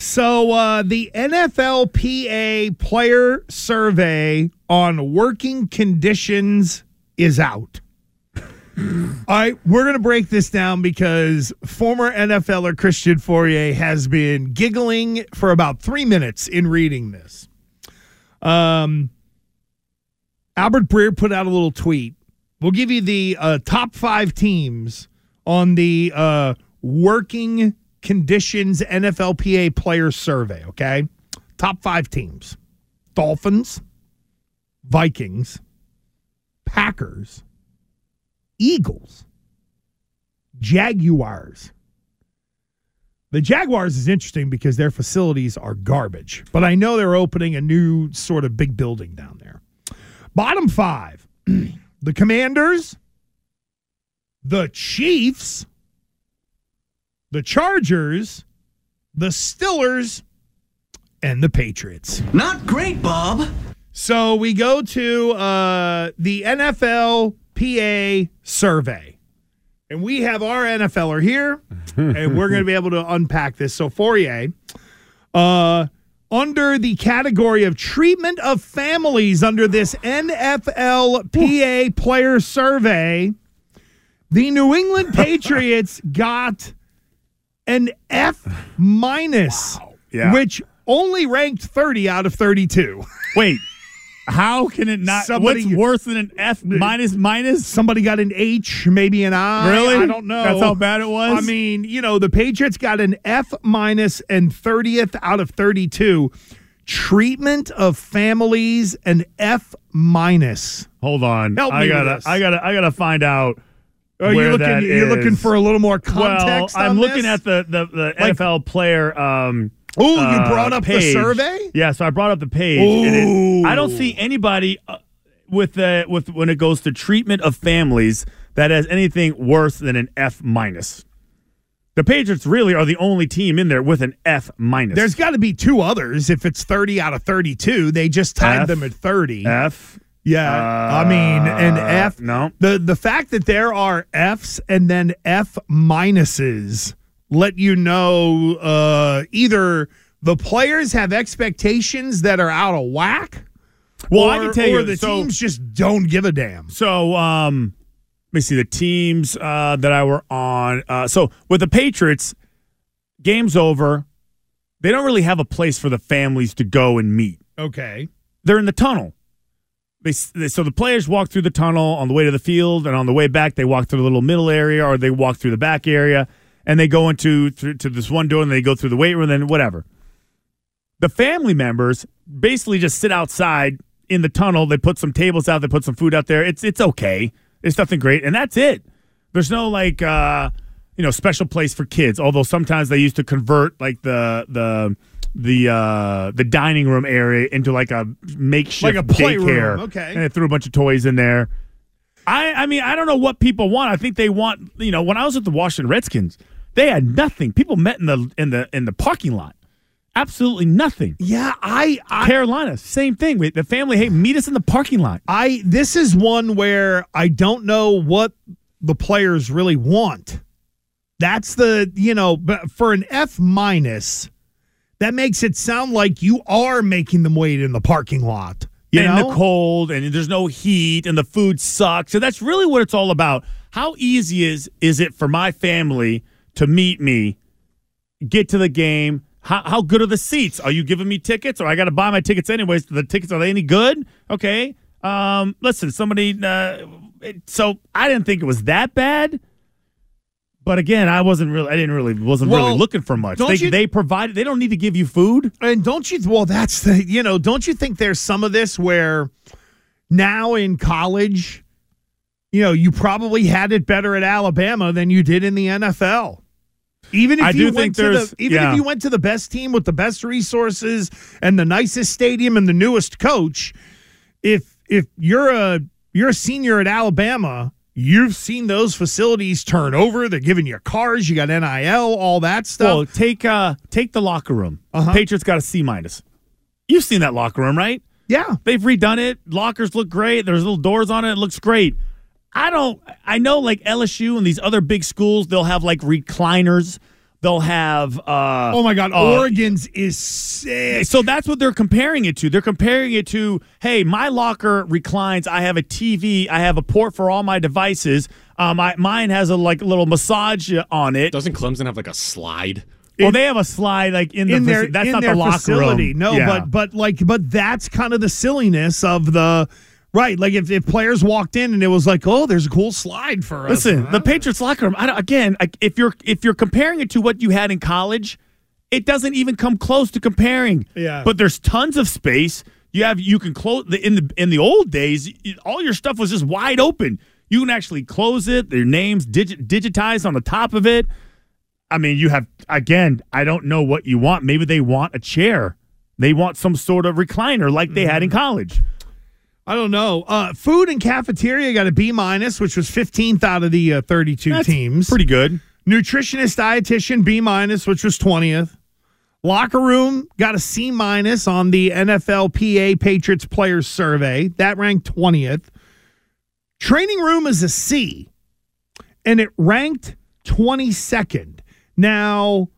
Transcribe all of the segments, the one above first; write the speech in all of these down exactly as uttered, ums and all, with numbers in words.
So uh, the N F L P A player survey on working conditions is out. All right, we're going to break this down because former N F L er Christian Fournier has been giggling for about three minutes in reading this. Um, Albert Breer put out a little tweet. We'll give you the uh, top five teams on the uh, working conditions N F L P A player survey, okay? Top five teams. Dolphins, Vikings, Packers, Eagles, Jaguars. The Jaguars is interesting because their facilities are garbage, but I know they're opening a new sort of big building down there. Bottom five, the Commanders, the Chiefs, the Chargers, the Steelers, and the Patriots. Not great, Bob. So we go to uh, the N F L P A survey. And we have our N F L er here, and we're going to be able to unpack this. So Fournier, uh, under the category of treatment of families under this N F L P A player survey, the New England Patriots got an F minus, wow. Yeah. Which only ranked thirty out of thirty-two. Wait, how can it not? Somebody, what's worse than an F minus minus? Somebody got an H, maybe an I. Really? I don't know. That's how bad it was? I mean, you know, the Patriots got an F minus and thirtieth out of thirty-two. Treatment of families, an F minus. Hold on. Help me I gotta, with this. I gotta, I gotta find out. Are you looking, you're looking for a little more context? Well, I'm on looking this? at the, the, the like, N F L player. Um, oh, uh, you brought up page. The survey? Yeah, so I brought up the page. And it, I don't see anybody uh, with the with when it goes to treatment of families that has anything worse than an F minus. The Patriots really are the only team in there with an F minus. There's got to be two others. If it's thirty out of thirty-two, they just tied F, them at thirty. F. Yeah, uh, I mean, an F. No, the the fact that there are Fs and then F minuses let you know uh, either the players have expectations that are out of whack. Well, or, I can tell you, the so, teams just don't give a damn. So, um, let me see the teams uh, that I were on. Uh, so with the Patriots, game's over. They don't really have a place for the families to go and meet. Okay, they're in the tunnel. They, they, so the players walk through the tunnel on the way to the field, and on the way back, they walk through the little middle area, or they walk through the back area, and they go into through, to this one door, and they go through the weight room, and whatever. The family members basically just sit outside in the tunnel. They put some tables out. They put some food out there. It's it's okay. It's nothing great, and that's it. There's no, like, uh, you know, special place for kids, although sometimes they used to convert, like, the the – the uh, the dining room area into like a makeshift like a playroom. Daycare. Okay. And it threw a bunch of toys in there. I, I mean, I don't know what people want. I think they want, you know, when I was with the Washington Redskins, they had nothing. People met in the in the in the parking lot. Absolutely nothing. Yeah, I, I Carolina, same thing. We, the family, hey, meet us in the parking lot. I this is one where I don't know what the players really want. That's the, you know, for an F minus, that makes it sound like you are making them wait in the parking lot. You and know? The cold, and there's no heat, and the food sucks. So that's really what it's all about. How easy is is it for my family to meet me, get to the game? How, how good are the seats? Are you giving me tickets, or I got to buy my tickets anyways? The tickets, are they any good? Okay. Um, listen, somebody. Uh, so I didn't think it was that bad. But again, I wasn't really. I didn't really. Wasn't well, really looking for much. They, you, they provided. They don't need to give you food. And don't you? Well, that's the. You know, don't you think there's some of this where now in college, you know, you probably had it better at Alabama than you did in the N F L. Even if I you went to the, even yeah. if you went to the best team with the best resources and the nicest stadium and the newest coach, if if you're a you're a senior at Alabama. You've seen those facilities turn over. They're giving you cars. You got N I L, all that stuff. Well, take uh, take the locker room. Uh-huh. Patriots got a C minus. You've seen that locker room, right? Yeah. They've redone it. Lockers look great. There's little doors on it. It looks great. I don't. I know like L S U and these other big schools, they'll have like recliners. They'll have. Uh, oh, my God. Uh, Oregon's is sick. So that's what they're comparing it to. They're comparing it to, hey, my locker reclines. I have a T V. I have a port for all my devices. Um, I, mine has a like little massage on it. Doesn't Clemson have like a slide? Well, it, they have a slide like in, in the their, that's in not their the locker facility. Room. No, yeah. but but like but that's kind of the silliness of the. Right, like if, if players walked in and it was like, oh, there's a cool slide for us. Listen, the Patriots locker room. I don't, again, if you're if you're comparing it to what you had in college, it doesn't even come close to comparing. Yeah, but there's tons of space. You have you can close the, in the in the old days. All your stuff was just wide open. You can actually close it. Their names digit, digitized on the top of it. I mean, you have again. I don't know what you want. Maybe they want a chair. They want some sort of recliner like they mm. had in college. I don't know. Uh, food and cafeteria got a B minus, which was fifteenth out of the uh, thirty-two That's teams. Pretty good. Nutritionist, dietitian, B minus, which was twentieth. Locker room got a C minus on the N F L P A Patriots Players Survey. That ranked twentieth. Training room is a C, and it ranked twenty-second. Now,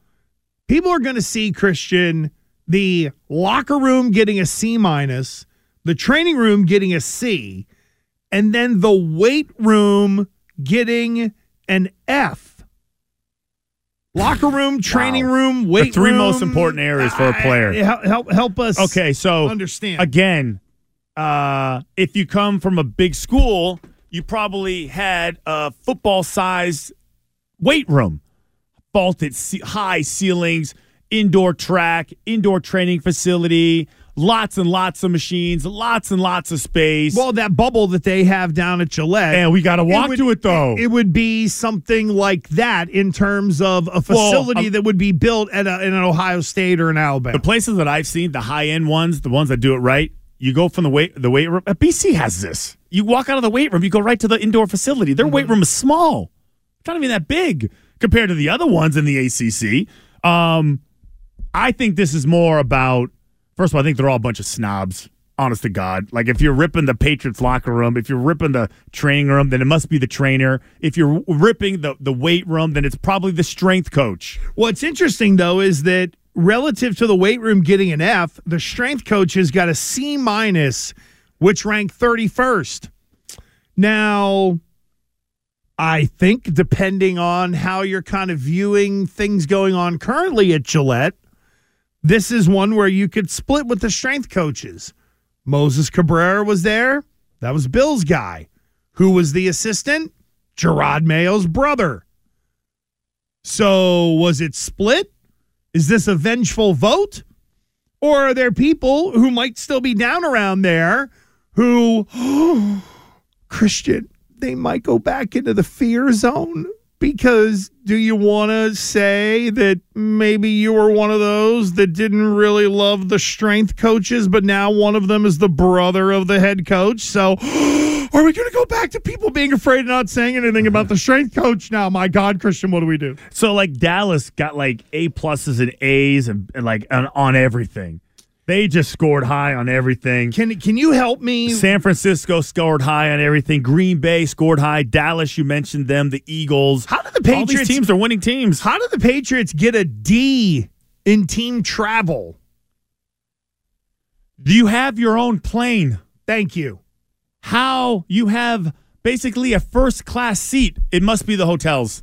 people are going to see, Christian, the locker room getting a C minus, the training room getting a C, and then the weight room getting an F. Locker room, training wow. room, weight room. The three room, most important areas for a player. I, help, help us okay, so understand. Again, uh, if you come from a big school, you probably had a football-sized weight room. Vaulted ce- high ceilings, indoor track, indoor training facility, lots and lots of machines, lots and lots of space. Well, that bubble that they have down at Gillette. And we got to walk it would, to it, though. It, it would be something like that in terms of a facility well, um, that would be built at a, in an Ohio State or an Alabama. The places that I've seen, the high-end ones, the ones that do it right, you go from the weight the weight room. B C has this. You walk out of the weight room, you go right to the indoor facility. Their mm-hmm. weight room is small. It's not even that big compared to the other ones in the A C C. Um, I think this is more about first of all, I think they're all a bunch of snobs, honest to God. Like, if you're ripping the Patriots locker room, if you're ripping the training room, then it must be the trainer. If you're ripping the, the weight room, then it's probably the strength coach. What's interesting, though, is that relative to the weight room getting an F, the strength coach has got a C minus, which ranked thirty-first. Now, I think depending on how you're kind of viewing things going on currently at Gillette, this is one where you could split with the strength coaches. Moses Cabrera was there. That was Bill's guy. Who was the assistant? Gerard Mayo's brother. So was it split? Is this a vengeful vote? Or are there people who might still be down around there who, oh, Christian, they might go back into the fear zone? Because do you want to say that maybe you were one of those that didn't really love the strength coaches, but now one of them is the brother of the head coach? So Are we going to go back to people being afraid and not saying anything about the strength coach now? My God, Christian, what do we do? So, like, Dallas got, like, A-pluses and A's and, and like, on, on everything. They just scored high on everything. Can can you help me? San Francisco scored high on everything. Green Bay scored high. Dallas, you mentioned them. The Eagles. How did the Patriots? All these teams are winning teams. How did the Patriots get a D in team travel? Do you have your own plane? Thank you. How you have basically a first-class seat. It must be the hotels.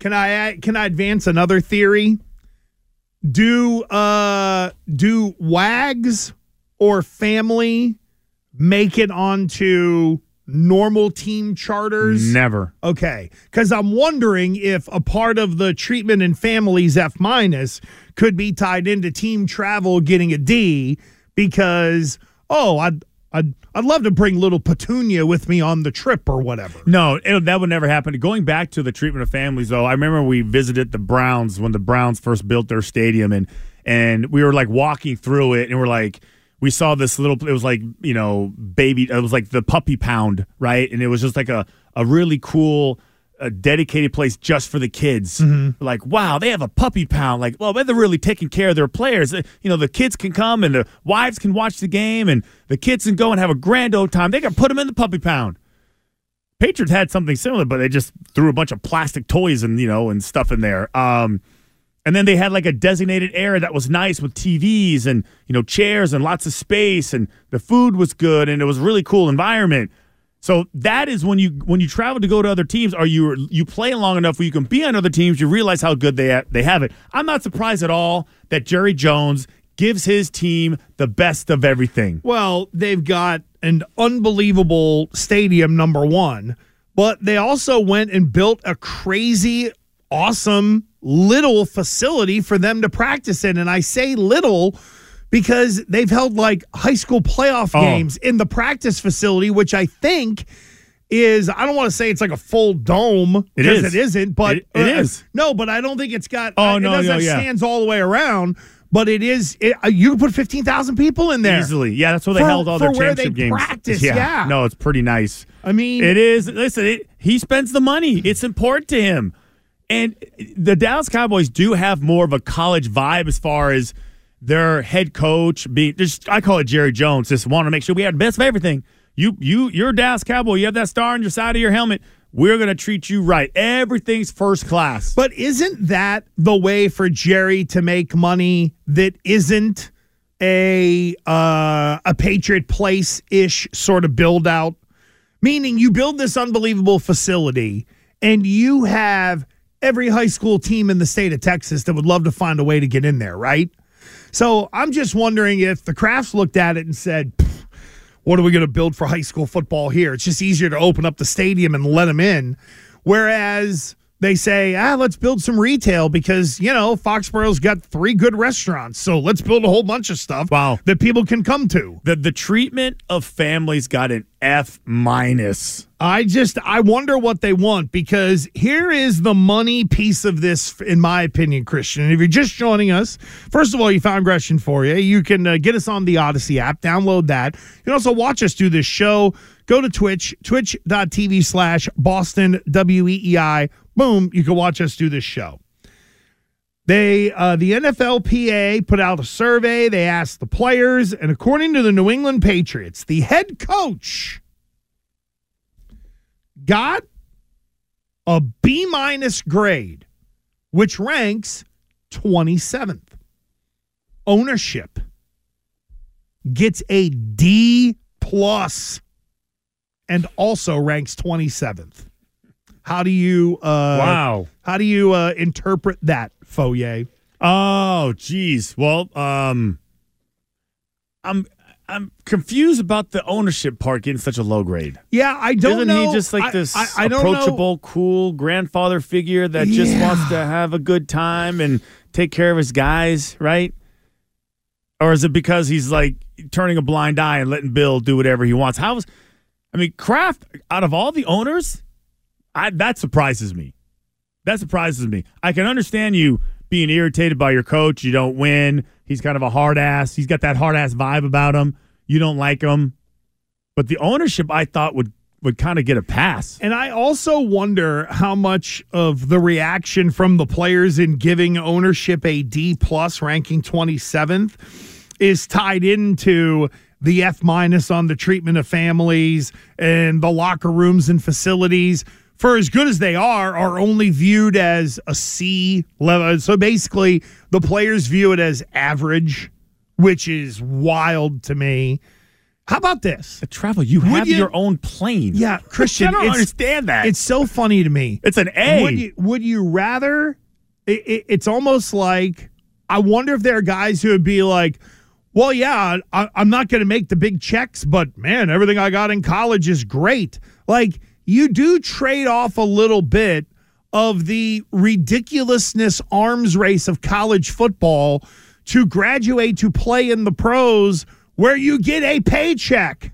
Can I can I advance another theory? Do uh do WAGs or family make it onto normal team charters? Never. Okay, because I'm wondering if a part of the treatment in families F minus could be tied into team travel getting a D because oh I'd I'd I'd love to bring little Petunia with me on the trip or whatever. No, it, that would never happen. Going back to the treatment of families, though, I remember we visited the Browns when the Browns first built their stadium, and and we were, like, walking through it, and we're like, we saw this little, it was like, you know, baby, it was like the puppy pound, right? And it was just like a, a really cool, a dedicated place just for the kids. Mm-hmm. Like, wow, they have a puppy pound. Like, well, they're really taking care of their players. You know, the kids can come and the wives can watch the game and the kids can go and have a grand old time. They can put them in the puppy pound. Patriots had something similar, but they just threw a bunch of plastic toys and, you know, and stuff in there. Um, and then they had like a designated area that was nice with T Vs and, you know, chairs and lots of space, and the food was good, and it was a really cool environment. So that is when you when you travel to go to other teams, or you you play long enough where you can be on other teams, you realize how good they ha- they have it. I'm not surprised at all that Jerry Jones gives his team the best of everything. Well, they've got an unbelievable stadium, number one, but they also went and built a crazy, awesome little facility for them to practice in, and I say little because they've held, like, high school playoff games oh. in the practice facility, which I think is, I don't want to say it's like a full dome. It is. It isn't, but. It, it uh, is. No, but I don't think it's got. Oh, uh, no, It doesn't no, have yeah. stands all the way around, but it is. It, uh, you can put fifteen thousand people in there. Easily. Yeah, that's where they for, held all their championship games. For where they practice, yeah. yeah. No, it's pretty nice. I mean. It is. Listen, it, he spends the money. It's important to him. And the Dallas Cowboys do have more of a college vibe as far as their head coach, being just, I call it Jerry Jones, just want to make sure we have the best of everything. You, you, you're a Dallas Cowboy. You have that star on your side of your helmet. We're going to treat you right. Everything's first class. But isn't that the way for Jerry to make money that isn't a uh, a Patriot Place-ish sort of build-out? meaning you build this unbelievable facility and you have every high school team in the state of Texas that would love to find a way to get in there, right? So I'm just wondering if the Krafts looked at it and said, what are we going to build for high school football here? It's just easier to open up the stadium and let them in. Whereas they say, ah, let's build some retail because, you know, Foxborough's got three good restaurants, so let's build a whole bunch of stuff wow. that people can come to. The the treatment of families got an F minus. I just, I wonder what they want, because here is the money piece of this, in my opinion, Christian. And if you're just joining us, first of all, you found Christian Fournier. You can uh, get us on the Odyssey app. Download that. You can also watch us do this show. Go to Twitch, twitch.tv slash Boston W E E I. Boom, you can watch us do this show. They, uh, the N F L P A put out a survey. They asked the players, and according to the New England Patriots, the head coach got a B-minus grade, which ranks twenty-seventh. Ownership gets a D-plus and also ranks twenty-seventh. How do you uh, wow? How do you uh, interpret that, Fourier? Oh, geez. Well, um, I'm I'm confused about the ownership part getting such a low grade. Yeah, I don't Isn't know. Isn't he just like I, this I, I approachable, cool grandfather figure that yeah. just wants to have a good time and take care of his guys, right? Or is it because he's like turning a blind eye and letting Bill do whatever he wants? How is, I mean, Kraft, out of all the owners. I, that surprises me. That surprises me. I can understand you being irritated by your coach. You don't win. He's kind of a hard ass. He's got that hard ass vibe about him. You don't like him. But the ownership, I thought, would, would kind of get a pass. And I also wonder how much of the reaction from the players in giving ownership a D-plus, ranking twenty-seventh, is tied into the F-minus on the treatment of families and the locker rooms and facilities. For as good as they are, are only viewed as a C level. So basically, the players view it as average, which is wild to me. How about this? The travel, you would have you, your own plane. Yeah, Christian. I don't understand that. It's so funny to me. It's an A. Would you, would you rather? It, it, it's almost like, I wonder if there are guys who would be like, well, yeah, I, I'm not going to make the big checks, but man, everything I got in college is great. Like, you do trade off a little bit of the ridiculousness arms race of college football to graduate to play in the pros where you get a paycheck.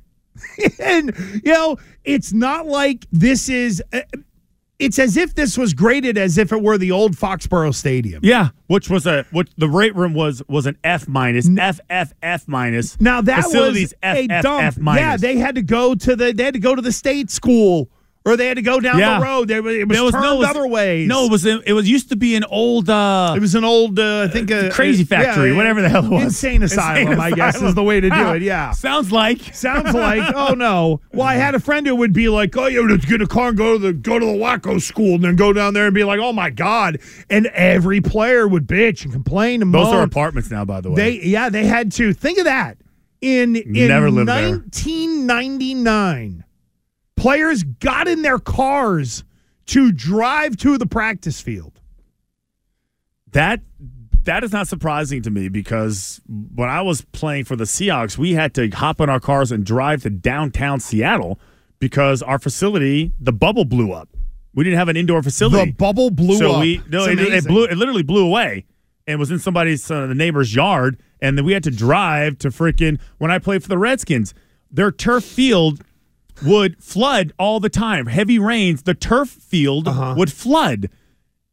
And, you know, it's not like this is – it's as if this was graded as if it were the old Foxborough Stadium. Yeah, which was a – which the rate room was was an F minus, F, F, F minus. Now that Facilities was F, a F, dump. F minus. Yeah, they had to go to the – they had to go to the state school. Or they had to go down yeah. the road. They, it was, was turned no, it was, other ways. No, it was it was used to be an old. Uh, it was an old. Uh, I think a crazy factory, yeah, whatever the hell it was. Insane asylum, insane I asylum. guess, is the way to do it. Yeah, sounds like sounds like. Oh no! Well, I had a friend who would be like, "Oh, you just get a car and go to the go to the Waco school, and then go down there and be like, oh my god!" And every player would bitch and complain. And Those moan. are apartments now, by the way. They yeah, they had to think of that in in nineteen ninety-nine. Players got in their cars to drive to the practice field. That that is not surprising to me, because when I was playing for the Seahawks, we had to hop in our cars and drive to downtown Seattle because our facility, the bubble blew up. We didn't have an indoor facility. The bubble blew so up. We, no, it, it, blew, it literally blew away and was in somebody's, uh, the neighbor's yard, and then we had to drive to freaking, when I played for the Redskins, their turf field would flood all the time. Heavy rains, the turf field uh-huh. would flood.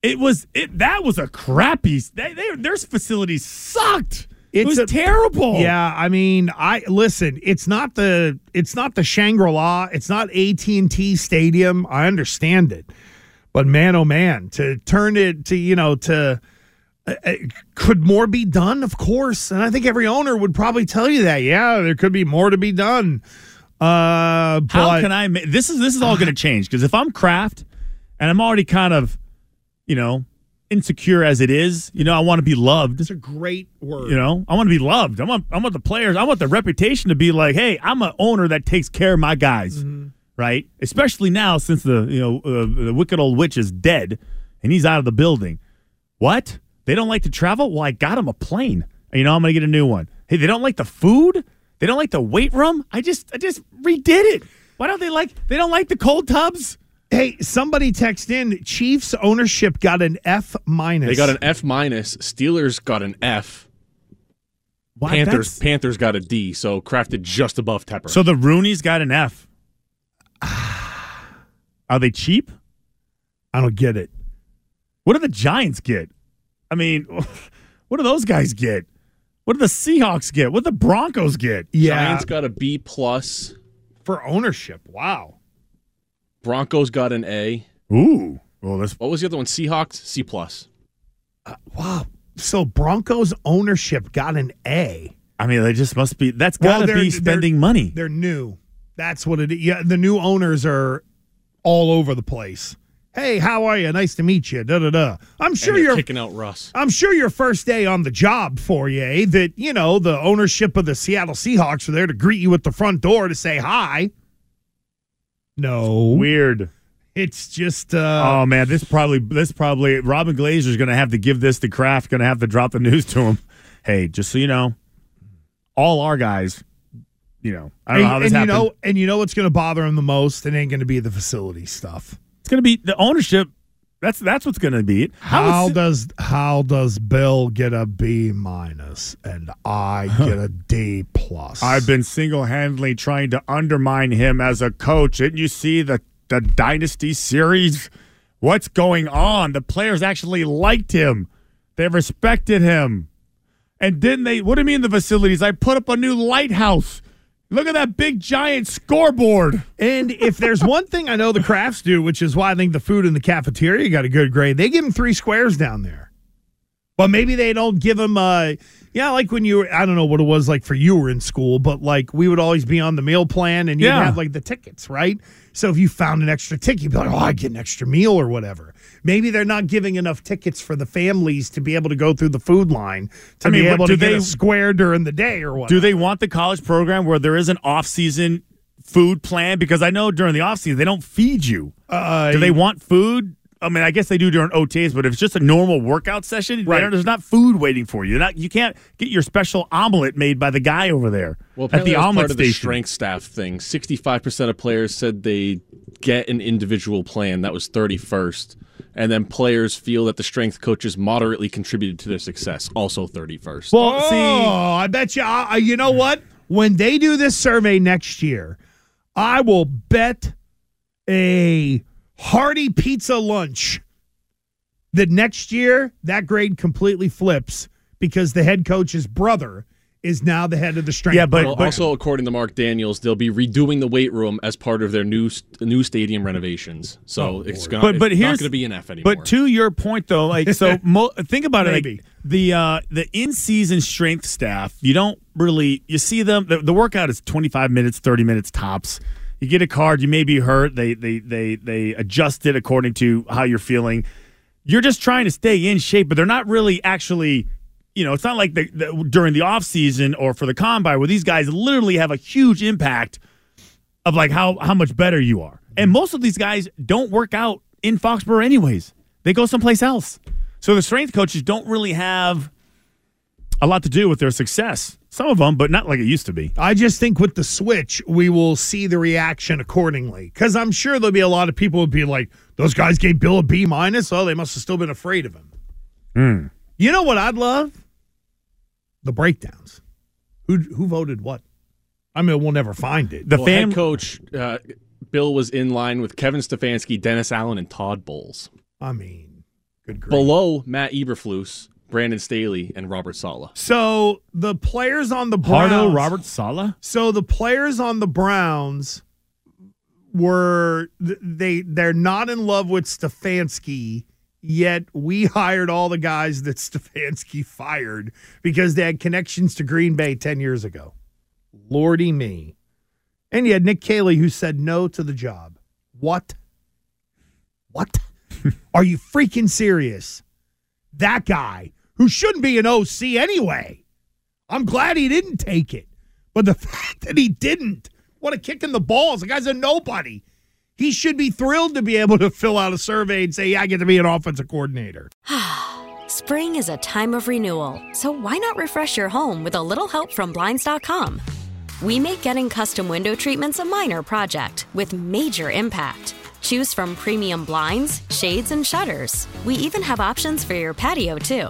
It was it that was a crappy. They, they, their facilities sucked. It's it was a, terrible. Yeah, I mean, I listen. It's not the it's not the Shangri-La. It's not A T and T Stadium. I understand it, but man, oh man, to turn it to you know to. Uh, could more be done? Of course, and I think every owner would probably tell you that. Yeah, there could be more to be done. Uh, but, How can I? Ma- this is this is all going to change, because if I'm Kraft and I'm already kind of, you know, insecure as it is, you know, I want to be loved. It's a great word. You know, I want to be loved. I want I want the players. I want the reputation to be like, hey, I'm an owner that takes care of my guys, mm-hmm. right? Especially now since the you know uh, the wicked old witch is dead and he's out of the building. What? They don't like to travel? Well, I got him a plane. You know, I'm going to get a new one. Hey, they don't like the food? They don't like the weight room? I just I just redid it. Why don't they like they don't like the cold tubs? Hey, somebody text in, Chiefs ownership got an F minus. They got an F minus. Steelers got an F. Wow, Panthers that's... Panthers got a D, so Crafted just above Tepper. So the Roonies got an F. Are they cheap? I don't get it. What do the Giants get? I mean, what do those guys get? What do the Seahawks get? What do the Broncos get? Yeah. Giants got a B plus. For ownership, wow. Broncos got an A. Ooh. Well, that's... What was the other one? Seahawks, C plus. Uh, wow. So Broncos ownership got an A. I mean, they just must be. That's got to well, be spending they're, money. They're new. That's what it is. Yeah, the new owners are all over the place. Hey, how are you? Nice to meet you. Da da da. I'm sure you're kicking out Russ. I'm sure your first day on the job, Fournier, that you know the ownership of the Seattle Seahawks were there to greet you at the front door to say hi. No, it's weird. It's just uh, oh man, this probably this probably Robin Glazer's going to have to give this to Kraft, going to have to drop the news to him. Hey, just so you know, all our guys, you know, I don't and, know how this and happened. You know, and you know what's going to bother him the most? It ain't going to be the facility stuff. It's going to be the ownership. That's that's what's going to be it. How, how is, does how does Bill get a B minus and I get a D plus? I've been single-handedly trying to undermine him as a coach. Didn't you see the? The Dynasty Series, what's going on? The players actually liked him. They respected him. And didn't they, what do you mean the facilities? I put up a new lighthouse. Look at that big, giant scoreboard. And if there's one thing I know the Crafts do, which is why I think the food in the cafeteria got a good grade, they give them three squares down there. But maybe they don't give them a, yeah, like when you were, I don't know what it was like for you were in school, but like we would always be on the meal plan and you'd yeah. have like the tickets, right? So if you found an extra ticket, you'd be like, oh, I get an extra meal or whatever. Maybe they're not giving enough tickets for the families to be able to go through the food line to I mean, be able to they, get a square during the day or whatever. Do they want the college program where there is an off-season food plan? Because I know during the off-season they don't feed you. Uh, do they want food? I mean, I guess they do during O T As, but if it's just a normal workout session, right. There's not food waiting for you. You're not, you can't get your special omelet made by the guy over there well, at the omelet part of station. The strength staff thing. sixty-five percent of players said they get an individual plan. That was thirty-first. And then players feel that the strength coaches moderately contributed to their success. Also thirty-first. Well, oh, see, I bet you, uh, you know what? When they do this survey next year, I will bet a... hearty pizza lunch. The next year, that grade completely flips because the head coach's brother is now the head of the strength. Yeah, but, well, but also according to Mark Daniels, they'll be redoing the weight room as part of their new new stadium renovations. So oh, it's, gonna, but, but it's not going to be an F anymore. But to your point, though, like so, mo- think about it. Like, the uh, the in season strength staff, you don't really you see them. The, the workout is twenty-five minutes, thirty minutes tops. You get a card, you may be hurt. They they they they adjust it according to how you're feeling. You're just trying to stay in shape, but they're not really actually, you know, it's not like the, the, during the offseason or for the combine where these guys literally have a huge impact of like how, how much better you are. And most of these guys don't work out in Foxborough anyways. They go someplace else. So the strength coaches don't really have a lot to do with their success. Some of them, but not like it used to be. I just think with the switch, we will see the reaction accordingly. Because I'm sure there'll be a lot of people would be like, those guys gave Bill a B minus. Oh, they must have still been afraid of him. Mm. You know what I'd love? The breakdowns. Who who voted what? I mean, we'll never find it. The well, fam- head coach, uh, Bill, was in line with Kevin Stefanski, Dennis Allen, and Todd Bowles. I mean, good grief. Below Matt Eberflus, Brandon Staley, and Robert Sala. So the players on the Browns. Hardo, Robert Sala? So the players on the Browns were, they, they're not in love with Stefanski, yet we hired all the guys that Stefanski fired because they had connections to Green Bay ten years ago. Lordy me. And you had Nick Caley who said no to the job. What? What? Are you freaking serious? That guy. Who shouldn't be an O C anyway. I'm glad he didn't take it. But the fact that he didn't, what a kick in the balls. The guy's a nobody. He should be thrilled to be able to fill out a survey and say, yeah, I get to be an offensive coordinator. Spring is a time of renewal, so why not refresh your home with a little help from Blinds dot com? We make getting custom window treatments a minor project with major impact. Choose from premium blinds, shades, and shutters. We even have options for your patio, too.